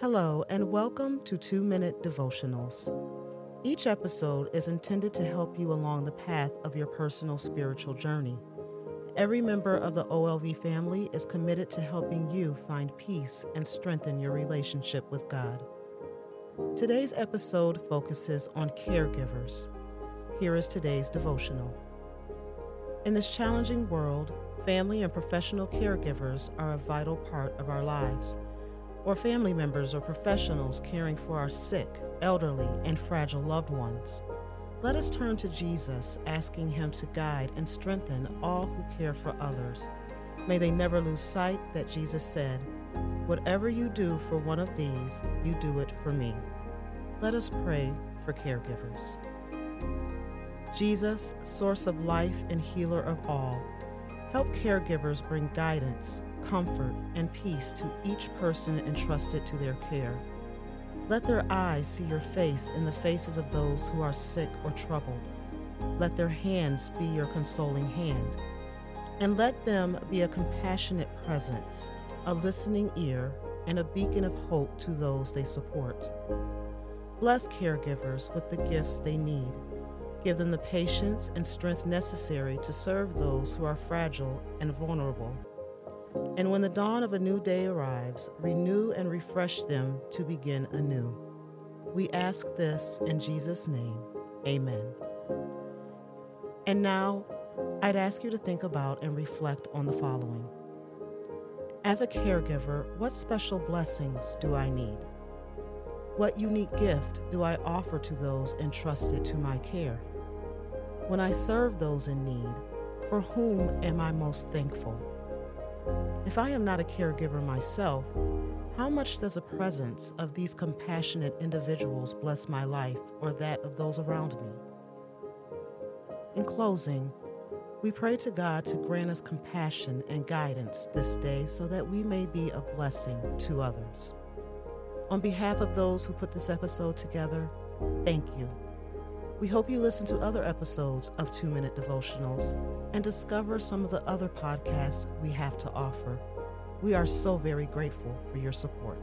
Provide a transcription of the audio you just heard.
Hello, and welcome to 2 Minute Devotionals. Each episode is intended to help you along the path of your personal spiritual journey. Every member of the OLV family is committed to helping you find peace and strengthen your relationship with God. Today's episode focuses on caregivers. Here is today's devotional. In this challenging world, family and professional caregivers are a vital part of our lives, or family members or professionals caring for our sick, elderly, and fragile loved ones. Let us turn to Jesus, asking Him to guide and strengthen all who care for others. May they never lose sight that Jesus said, "Whatever you do for one of these, you do it for me." Let us pray for caregivers. Jesus, source of life and healer of all, help caregivers bring guidance, comfort, and peace to each person entrusted to their care. Let their eyes see your face in the faces of those who are sick or troubled. Let their hands be your consoling hand. And let them be a compassionate presence, a listening ear, and a beacon of hope to those they support. Bless caregivers with the gifts they need. Give them the patience and strength necessary to serve those who are fragile and vulnerable. And when the dawn of a new day arrives, renew and refresh them to begin anew. We ask this in Jesus' name. Amen. And now, I'd ask you to think about and reflect on the following. As a caregiver, what special blessings do I need? What unique gift do I offer to those entrusted to my care? When I serve those in need, for whom am I most thankful? If I am not a caregiver myself, how much does the presence of these compassionate individuals bless my life or that of those around me? In closing, we pray to God to grant us compassion and guidance this day so that we may be a blessing to others. On behalf of those who put this episode together, thank you. We hope you listen to other episodes of 2 Minute Devotionals and discover some of the other podcasts we have to offer. We are so very grateful for your support.